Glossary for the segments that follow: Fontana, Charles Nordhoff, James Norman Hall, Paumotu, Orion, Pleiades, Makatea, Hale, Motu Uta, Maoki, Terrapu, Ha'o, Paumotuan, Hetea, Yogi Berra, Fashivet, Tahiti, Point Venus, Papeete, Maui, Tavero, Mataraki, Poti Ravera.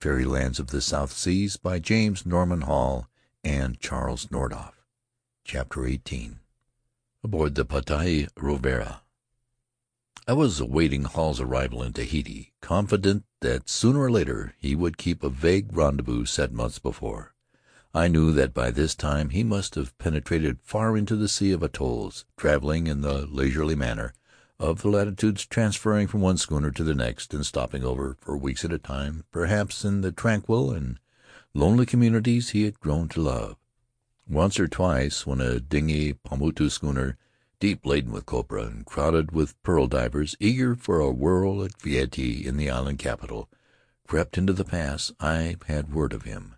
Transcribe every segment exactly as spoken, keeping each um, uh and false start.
Fairylands of the South Seas by James Norman Hall and Charles Nordhoff. Chapter eighteen. Aboard the Poti Ravera. I was awaiting Hall's arrival in Tahiti, confident that sooner or later he would keep a vague rendezvous set months before. I knew that by this time he must have penetrated far into the sea of atolls, traveling in the leisurely manner of the latitudes, transferring from one schooner to the next and stopping over for weeks at a time, perhaps in the tranquil and lonely communities he had grown to love. Once or twice, when a dingy Paumotu schooner, deep laden with copra and crowded with pearl divers eager for a whirl at Papeete in the island capital, crept into the pass, I had word of him,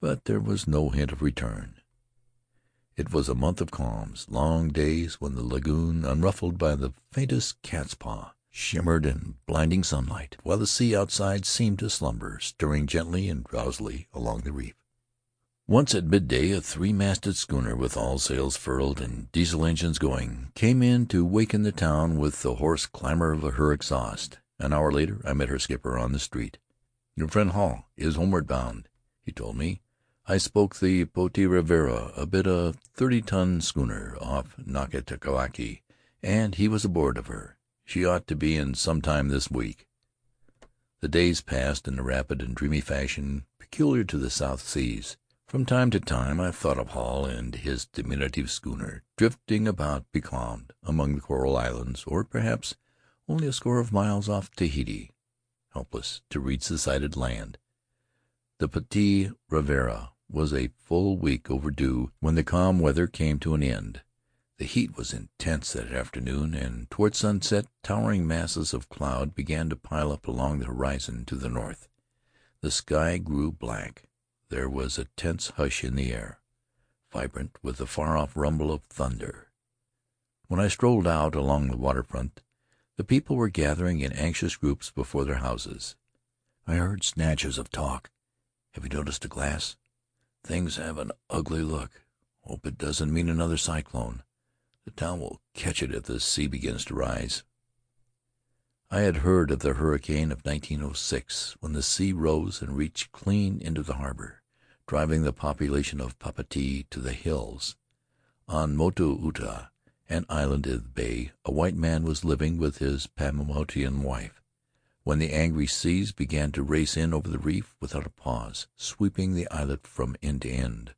but there was no hint of return. It was a month of calms, long days when the lagoon, unruffled by the faintest cat's paw, shimmered in blinding sunlight, while the sea outside seemed to slumber, stirring gently and drowsily along the reef. Once at midday a three-masted schooner, with all sails furled and diesel engines going, came in to waken the town with the hoarse clamor of her exhaust. An hour later I met her skipper on the street. "Your friend Hall is homeward bound," he told me. I spoke the Poti Ravera, a bit of thirty-ton schooner off Nakatikawaki, and he was aboard of her. She ought to be in some time this week. The days passed in the rapid and dreamy fashion peculiar to the South Seas. From time to time I thought of Hall and his diminutive schooner, drifting about becalmed among the coral islands, or perhaps only a score of miles off Tahiti, helpless to reach the sighted land. The Poti Ravera was a full week overdue when the calm weather came to an end. The heat was intense that afternoon, and toward sunset towering masses of cloud began to pile up along the horizon to the north. The sky grew black. There was a tense hush in the air, vibrant with the far-off rumble of thunder. When I strolled out along the waterfront, the people were gathering in anxious groups before their houses. I heard snatches of talk. "Have you noticed a glass? Things have an ugly look. Hope it doesn't mean another cyclone. The town will catch it if the sea begins to rise." I had heard of the hurricane of nineteen oh six, when the sea rose and reached clean into the harbor, driving the population of Papeete to the hills. On Motu Uta, an island in the bay, a white man was living with his Paumotuan wife. When the angry seas began to race in over the reef without a pause, sweeping the islet from end to end,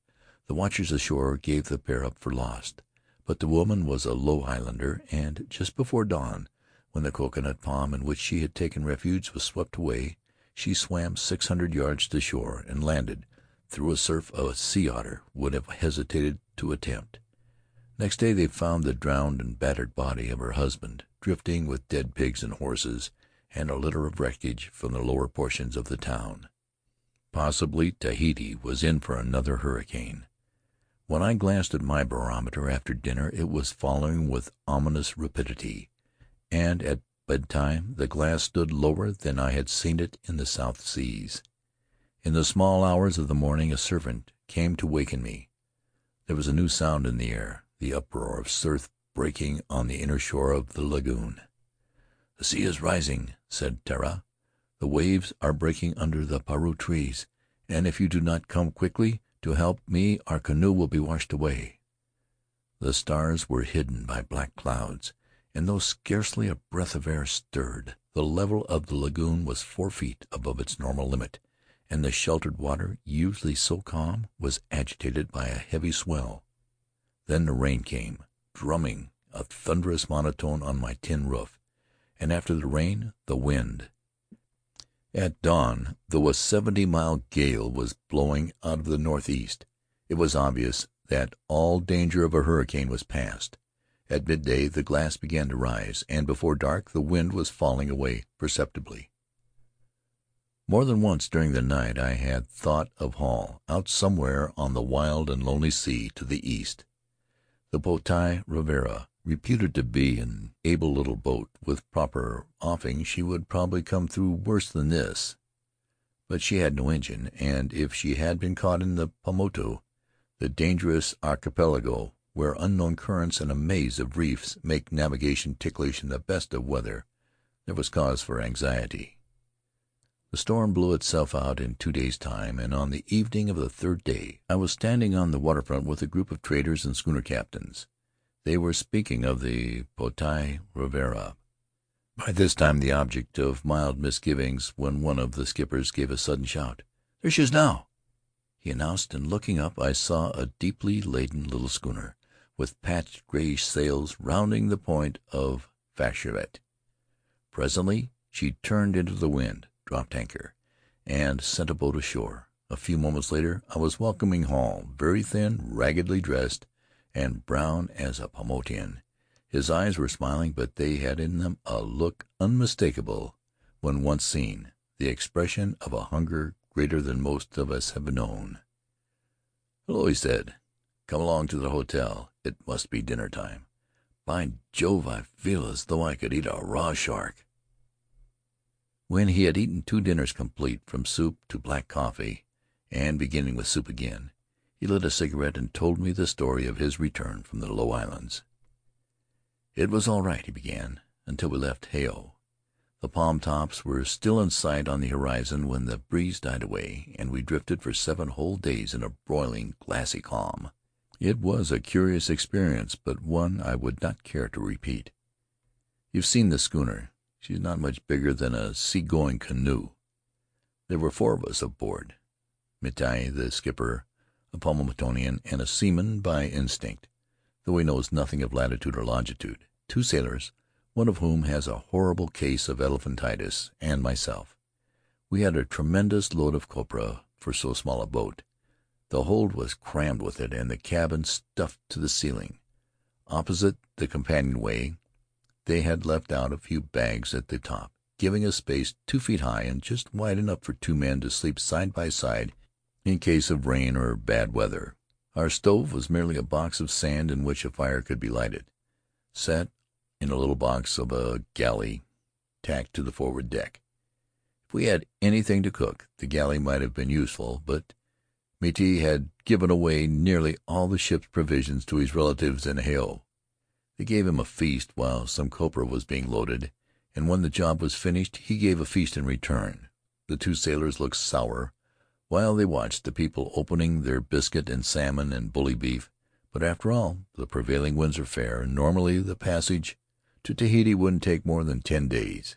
the watchers ashore gave the pair up for lost. But the woman was a Low Islander, and just before dawn, when the coconut palm in which she had taken refuge was swept away, she swam six hundred yards to shore and landed through a surf a sea otter would have hesitated to attempt. Next day they found the drowned and battered body of her husband, drifting with dead pigs and horses and a litter of wreckage from the lower portions of the town. Possibly Tahiti was in for another hurricane. When I glanced at my barometer after dinner, it was falling with ominous rapidity, and at bedtime the glass stood lower than I had seen it in the South Seas. In the small hours of the morning a servant came to waken me. There was a new sound in the air, the uproar of surf breaking on the inner shore of the lagoon. "The sea is rising," said Terra. "The waves are breaking under the paru trees, and if you do not come quickly to help me our canoe will be washed away." The stars were hidden by black clouds, and though scarcely a breath of air stirred, the level of the lagoon was four feet above its normal limit, and the sheltered water, usually so calm, was agitated by a heavy swell. Then the rain came, drumming a thunderous monotone on my tin roof, and after the rain, the wind. At dawn, though a seventy-mile gale was blowing out of the northeast, it was obvious that all danger of a hurricane was past. At midday the glass began to rise, and before dark the wind was falling away perceptibly. More than once during the night I had thought of Hall, out somewhere on the wild and lonely sea to the east. The Poti Ravera, reputed to be an able little boat, with proper offing she would probably come through worse than this, but she had no engine, and if she had been caught in the Paumotu, the dangerous archipelago where unknown currents and a maze of reefs make navigation ticklish in the best of weather, there was cause for anxiety. The storm blew itself out in two days' time, and on the evening of the third day I was standing on the waterfront with a group of traders and schooner captains. They were speaking of the Poti Ravera. By this time the object of mild misgivings, when one of the skippers gave a sudden shout. "There she is now," he announced, and looking up I saw a deeply laden little schooner with patched grayish sails rounding the point of Fashivet. Presently she turned into the wind, dropped anchor, and sent a boat ashore. A few moments later I was welcoming Hall, very thin, raggedly dressed, and brown as a Paumotuan. His eyes were smiling, but they had in them a look unmistakable when once seen, the expression of a hunger greater than most of us have known. "Hello," he said. "Come along to the hotel. It must be dinner time. By Jove, I feel as though I could eat a raw shark." When he had eaten two dinners complete, from soup to black coffee, and beginning with soup again, he lit a cigarette and told me the story of his return from the Low Islands. "It was all right," he began, "until we left Ha'o. The palm tops were still in sight on the horizon when the breeze died away, and we drifted for seven whole days in a broiling, glassy calm. It was a curious experience, but one I would not care to repeat. You've seen the schooner. She's not much bigger than a sea-going canoe. There were four of us aboard: Miti, the skipper, a Paumotuan, and a seaman by instinct, though he knows nothing of latitude or longitude, two sailors, one of whom has a horrible case of elephantiasis, and myself. We had a tremendous load of copra for so small a boat. The hold was crammed with it, and the cabin stuffed to the ceiling. Opposite the companionway they had left out a few bags at the top, giving a space two feet high and just wide enough for two men to sleep side by side in case of rain or bad weather. Our stove was merely a box of sand in which a fire could be lighted, set in a little box of a galley tacked to the forward deck. If we had anything to cook, the galley might have been useful, but Miti had given away nearly all the ship's provisions to his relatives in Hale. They gave him a feast while some copra was being loaded, and when the job was finished he gave a feast in return. The two sailors looked sour while they watched the people opening their biscuit and salmon and bully beef, but after all, the prevailing winds are fair, and normally the passage to Tahiti wouldn't take more than ten days.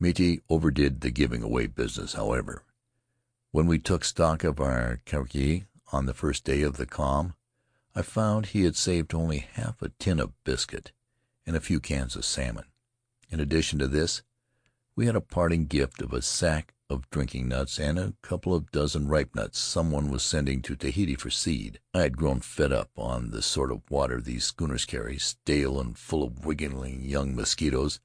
Miti overdid the giving away business, however. When we took stock of our kariki on the first day of the calm, I found he had saved only half a tin of biscuit and a few cans of salmon. In addition to this, we had a parting gift of a sack of drinking nuts and a couple of dozen ripe nuts someone was sending to Tahiti for seed. I had grown fed up on the sort of water these schooners carry, stale and full of wiggling young mosquitoes,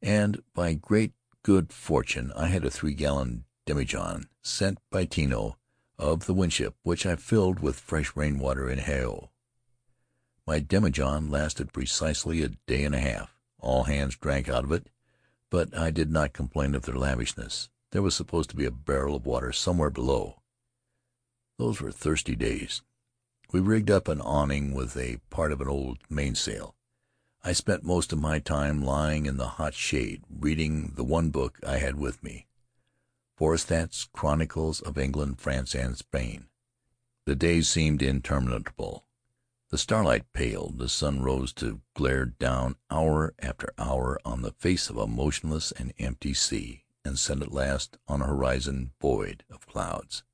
and by great good fortune I had a three-gallon demijohn sent by Tino of the Winship, which I filled with fresh rainwater in Hale. My demijohn lasted precisely a day and a half. All hands drank out of it, but I did not complain of their lavishness. There was supposed to be a barrel of water somewhere below. Those were thirsty days. We rigged up an awning with a part of an old mainsail. I spent most of my time lying in the hot shade, reading the one book I had with me, Forstat's Chronicles of England, France, and Spain. The days seemed interminable. The starlight paled, the sun rose to glare down hour after hour on the face of a motionless and empty sea, and set at last on a horizon void of clouds.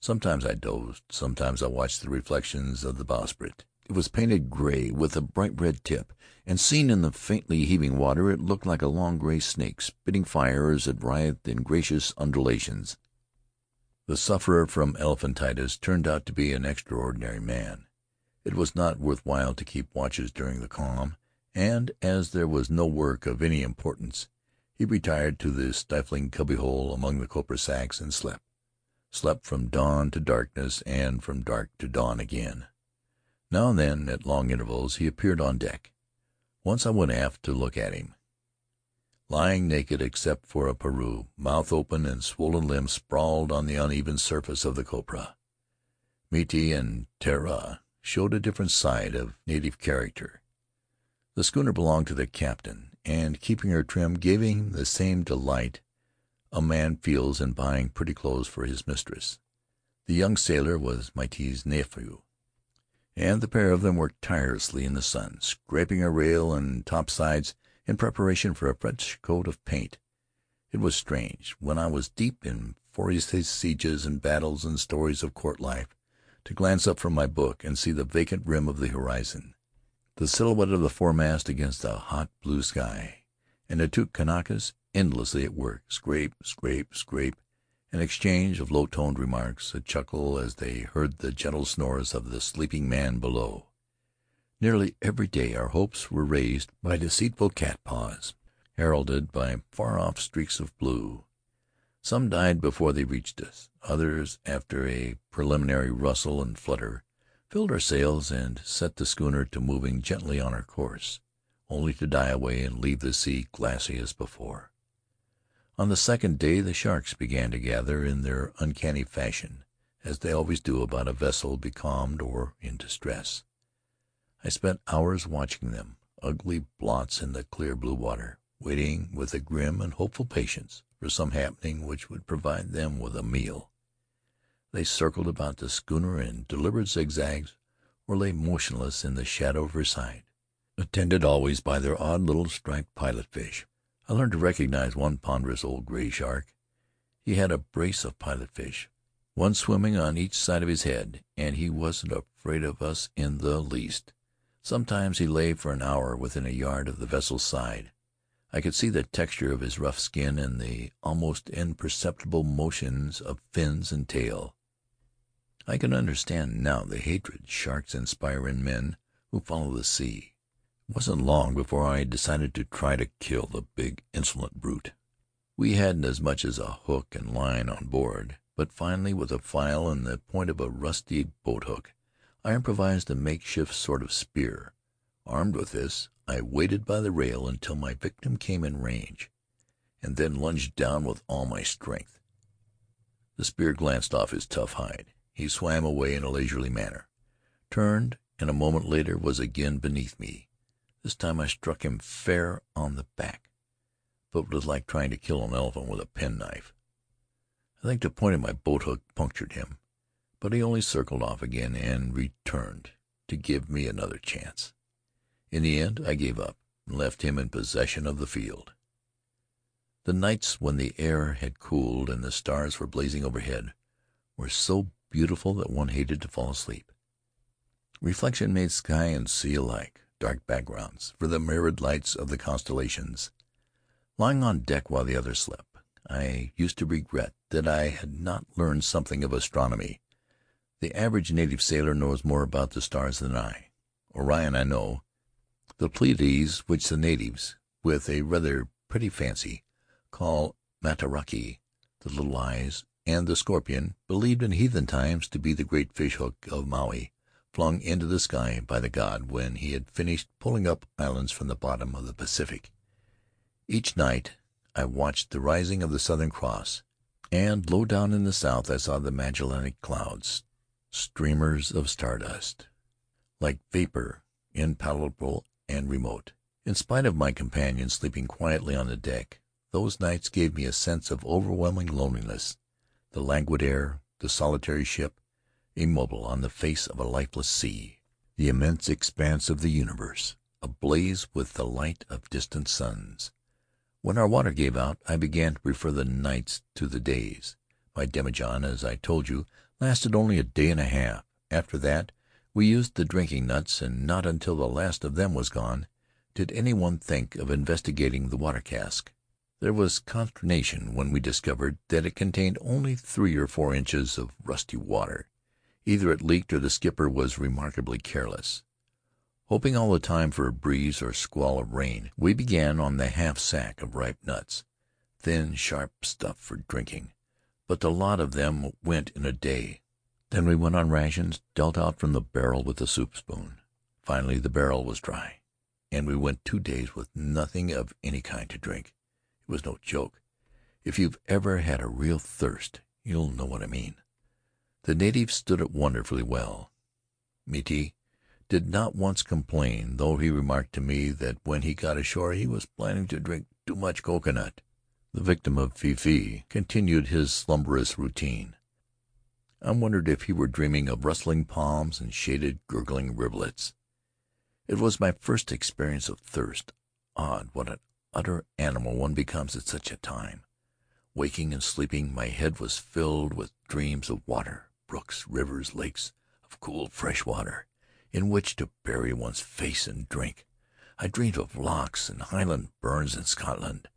Sometimes I dozed, sometimes I watched the reflections of the bowsprit. It was painted gray with a bright red tip, and seen in the faintly heaving water it looked like a long gray snake spitting fire as it writhed in gracious undulations. The sufferer from elephantiasis turned out to be an extraordinary man. It was not worth while to keep watches during the calm, and as there was no work of any importance, he retired to the stifling cubbyhole among the copra sacks and slept, slept from dawn to darkness, and from dark to dawn again. Now and then, at long intervals, he appeared on deck. Once I went aft to look at him, lying naked except for a pareu, mouth open and swollen limbs sprawled on the uneven surface of the copra. Miti and Tera showed a different side of native character. The schooner belonged to the captain, and keeping her trim gave him the same delight a man feels in buying pretty clothes for his mistress. The young sailor was Miti's nephew, and the pair of them worked tirelessly in the sun, scraping a rail and topsides in preparation for a fresh coat of paint. It was strange, when I was deep in Forsy's sieges and battles and stories of court life, to glance up from my book and see the vacant rim of the horizon, the silhouette of the foremast against the hot blue sky, and the two Kanakas endlessly at work, scrape, scrape, scrape, an exchange of low-toned remarks, a chuckle as they heard the gentle snores of the sleeping man below. Nearly every day our hopes were raised by deceitful cat-paws, heralded by far-off streaks of blue. Some died before they reached us, others, after a preliminary rustle and flutter, filled our sails and set the schooner to moving gently on her course, only to die away and leave the sea glassy as before. On the second day the sharks began to gather in their uncanny fashion, as they always do about a vessel becalmed or in distress. I spent hours watching them, ugly blots in the clear blue water, waiting with a grim and hopeful patience for some happening which would provide them with a meal. They circled about the schooner in deliberate zigzags, or lay motionless in the shadow of her side, attended always by their odd little striped pilot-fish. I learned to recognize one ponderous old gray shark. He had a brace of pilotfish, one swimming on each side of his head, and he wasn't afraid of us in the least. Sometimes he lay for an hour within a yard of the vessel's side. I could see the texture of his rough skin and the almost imperceptible motions of fins and tail. I can understand now the hatred sharks inspire in men who follow the sea. It wasn't long before I decided to try to kill the big, insolent brute. We hadn't as much as a hook and line on board, but finally, with a file and the point of a rusty boat-hook, I improvised a makeshift sort of spear. Armed with this, I waited by the rail until my victim came in range, and then lunged down with all my strength. The spear glanced off his tough hide. He swam away in a leisurely manner, turned, and a moment later was again beneath me. This time I struck him fair on the back, but it was like trying to kill an elephant with a penknife. I think the point of my boat-hook punctured him, but he only circled off again and returned to give me another chance. In the end I gave up and left him in possession of the field. The nights, when the air had cooled and the stars were blazing overhead, were so beautiful that one hated to fall asleep. Reflection made sky and sea alike dark backgrounds for the mirrored lights of the constellations. Lying on deck while the others slept, I used to regret that I had not learned something of astronomy. The average native sailor knows more about the stars than I. Orion I know, the Pleiades, which the natives, with a rather pretty fancy, call Mataraki, the Little Eyes, and the Scorpion, believed in heathen times to be the great fish-hook of Maui, flung into the sky by the god when he had finished pulling up islands from the bottom of the Pacific. Each night I watched the rising of the Southern Cross, and low down in the south I saw the Magellanic clouds, streamers of stardust, like vapor, impalpable and remote. In spite of my companions sleeping quietly on the deck, those nights gave me a sense of overwhelming loneliness, the languid air, the solitary ship, immobile on the face of a lifeless sea, the immense expanse of the universe, ablaze with the light of distant suns. When our water gave out, I began to prefer the nights to the days. My demijohn, as I told you, lasted only a day and a half. After that, we used the drinking nuts, and not until the last of them was gone did any one think of investigating the water cask. There was consternation when we discovered that it contained only three or four inches of rusty water. Either it leaked or the skipper was remarkably careless. Hoping all the time for a breeze or squall of rain, we began on the half-sack of ripe nuts, thin, sharp stuff for drinking, but the lot of them went in a day. Then we went on rations dealt out from the barrel with a soup spoon. Finally the barrel was dry, and we went two days with nothing of any kind to drink. It was no joke. If you've ever had a real thirst, you'll know what I mean. The natives stood it wonderfully well. Miti did not once complain, though he remarked to me that when he got ashore he was planning to drink too much coconut. the victim of Fifi, continued his slumberous routine. I wondered if he were dreaming of rustling palms and shaded, gurgling rivulets. It was my first experience of thirst. Odd what an utter animal one becomes at such a time. Waking and sleeping, my head was filled with dreams of water, brooks, rivers, lakes, of cool fresh water, in which to bury one's face and drink. I dreamed of lochs and highland burns in Scotland,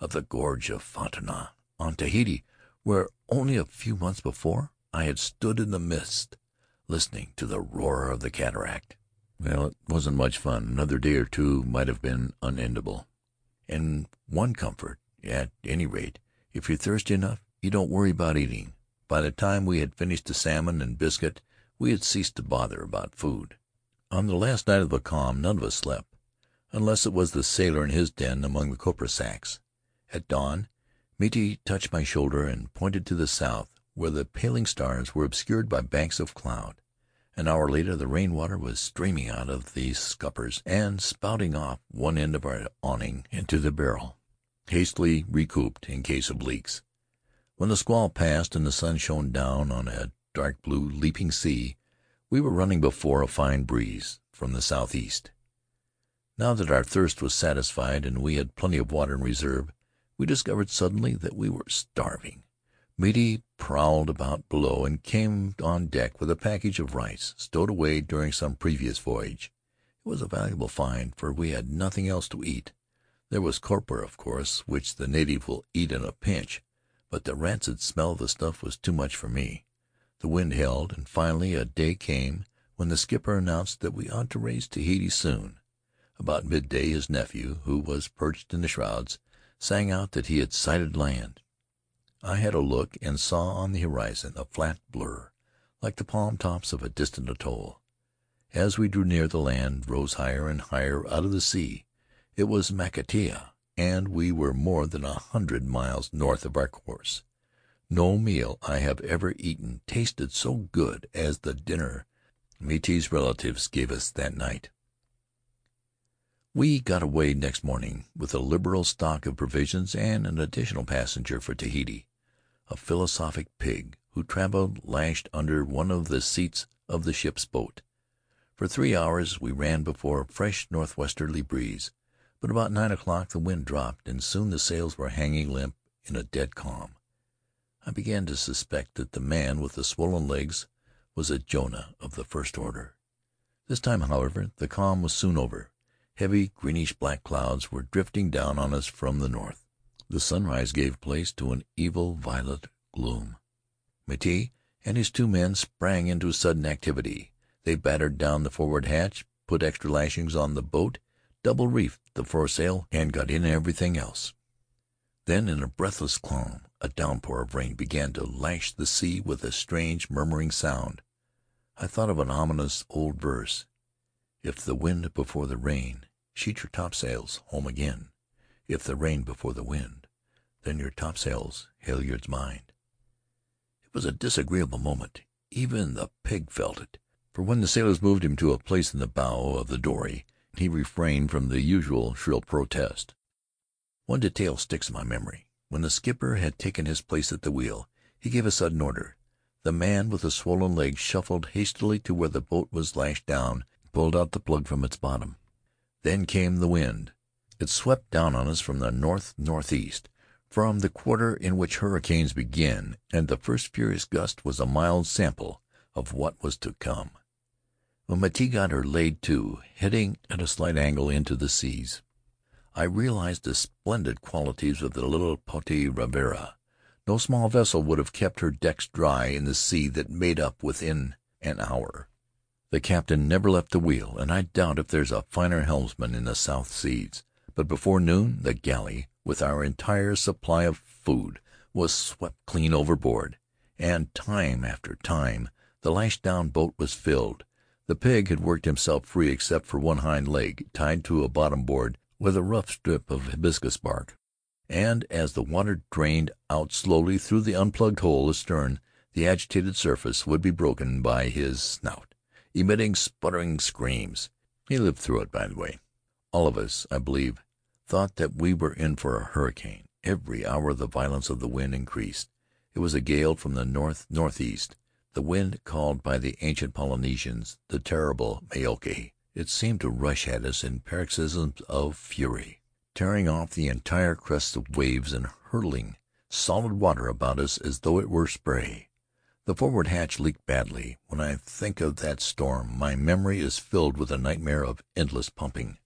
of the gorge of Fontana on Tahiti, where only a few months before I had stood in the mist, listening to the roar of the cataract. Well, it wasn't much fun. Another day or two might have been unendable. And one comfort, at any rate, if you're thirsty enough, you don't worry about eating. By the time we had finished the salmon and biscuit, we had ceased to bother about food. On the last night of the calm, none of us slept, unless it was the sailor in his den among the copra sacks. At dawn, Miti touched my shoulder and pointed to the south, where the paling stars were obscured by banks of cloud. An hour later the rain-water was streaming out of the scuppers and spouting off one end of our awning into the barrel, hastily recouped in case of leaks. When the squall passed and the sun shone down on a dark blue leaping sea, we were running before a fine breeze from the southeast. Now that our thirst was satisfied and we had plenty of water in reserve, we discovered suddenly that we were starving. Miti prowled about below and came on deck with a package of rice stowed away during some previous voyage. It was a valuable find, for we had nothing else to eat. There was copra, of course, which the native will eat in a pinch, but the rancid smell of the stuff was too much for me. The wind held, and finally a day came when the skipper announced that we ought to raise Tahiti soon. About midday his nephew, who was perched in the shrouds, sang out that he had sighted land. I had a look and saw on the horizon a flat blur, like the palm tops of a distant atoll. As we drew near, the land rose higher and higher out of the sea. It was Makatea, and we were more than a hundred miles north of our course. No meal I have ever eaten tasted so good as the dinner Miti's relatives gave us that night. We got away next morning with a liberal stock of provisions and an additional passenger for Tahiti, a philosophic pig who traveled lashed under one of the seats of the ship's boat. For three hours we ran before a fresh northwesterly breeze, but about nine o'clock the wind dropped, and soon the sails were hanging limp in a dead calm. I began to suspect that the man with the swollen legs was a Jonah of the first order. This time, however, the calm was soon over. Heavy greenish-black clouds were drifting down on us from the north. The sunrise gave place to an evil violet gloom. Miti and his two men sprang into sudden activity. They battered down the forward hatch, put extra lashings on the boat, double-reefed the foresail, and got in everything else. Then, in a breathless calm, a downpour of rain began to lash the sea with a strange murmuring sound. I thought of an ominous old verse. If the wind before the rain, sheet your topsails, home again. If the rain before the wind, then your topsails, halyards mind. It was a disagreeable moment. Even the pig felt it, for when the sailors moved him to a place in the bow of the dory, he refrained from the usual shrill protest. One detail sticks in my memory. When the skipper had taken his place at the wheel, he gave a sudden order. The man with the swollen leg shuffled hastily to where the boat was lashed down, pulled out the plug from its bottom. Then came the wind. It swept down on us from the north-northeast, from the quarter in which hurricanes begin, and the first furious gust was a mild sample of what was to come. When Miti got her laid to, heading at a slight angle into the seas, I realized the splendid qualities of the little Poti Ravera. No small vessel would have kept her decks dry in the sea that made up within an hour. The captain never left the wheel, and I doubt if there's a finer helmsman in the South Seas. But before noon, the galley, with our entire supply of food, was swept clean overboard, and time after time the lashed-down boat was filled. The pig had worked himself free except for one hind leg, tied to a bottom board with a rough strip of hibiscus bark, and as the water drained out slowly through the unplugged hole astern, the agitated surface would be broken by his snout, emitting sputtering screams. He lived through it, by the way. All of us, I believe, thought that we were in for a hurricane. Every hour the violence of the wind increased. It was a gale from the north-northeast, the wind called by the ancient Polynesians the terrible Maoki. It seemed to rush at us in paroxysms of fury, tearing off the entire crests of waves and hurling solid water about us as though it were spray. The forward hatch leaked badly. When I think of that storm, my memory is filled with a nightmare of endless pumping.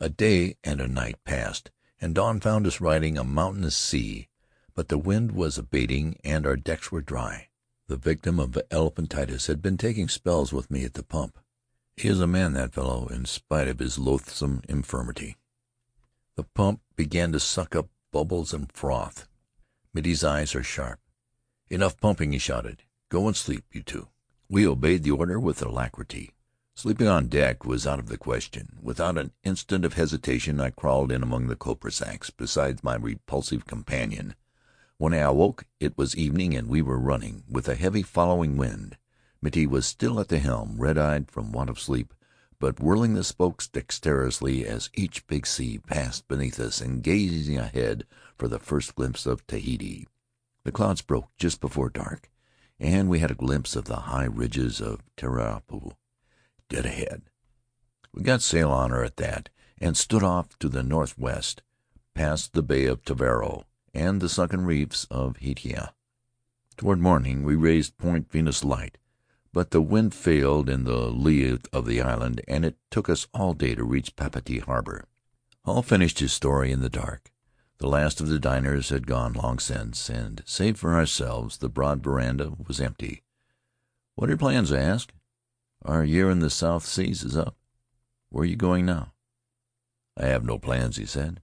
A day and a night passed, and dawn found us riding a mountainous sea, but the wind was abating and our decks were dry. The victim of elephantiasis had been taking spells with me at the pump. He is a man, that fellow, in spite of his loathsome infirmity. The pump began to suck up bubbles and froth. Middy's eyes are sharp. "Enough pumping," he shouted. "Go and sleep, you two." We obeyed the order with alacrity. Sleeping on deck was out of the question. Without an instant of hesitation I crawled in among the copra sacks beside my repulsive companion. When I awoke it was evening, and we were running, with a heavy following wind. Miti was still at the helm, red-eyed from want of sleep, but whirling the spokes dexterously as each big sea passed beneath us, and gazing ahead for the first glimpse of Tahiti. The clouds broke just before dark, and we had a glimpse of the high ridges of Terrapu dead ahead. We got sail on her at that, and stood off to the northwest, past the bay of Tavero and the sunken reefs of Hetea. Toward morning we raised Point Venus light, but the wind failed in the lee of the island, and it took us all day to reach Papeete harbor. Hall finished his story in the dark. The last of the diners had gone long since, and, save for ourselves, the broad veranda was empty. "What are your plans?" I asked. "Our year in the South Seas is up. Where are you going now?" "I have no plans," he said,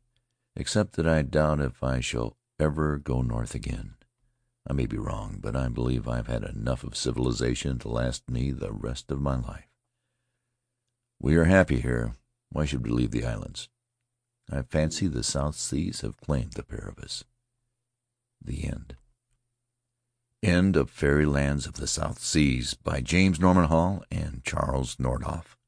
"except that I doubt if I shall ever go north again. I may be wrong, but I believe I've had enough of civilization to last me the rest of my life. We are happy here. Why should we leave the islands? I fancy the South Seas have claimed the pair of us." The End. End of Fairy Lands of the South Seas by James Norman Hall and Charles Nordhoff.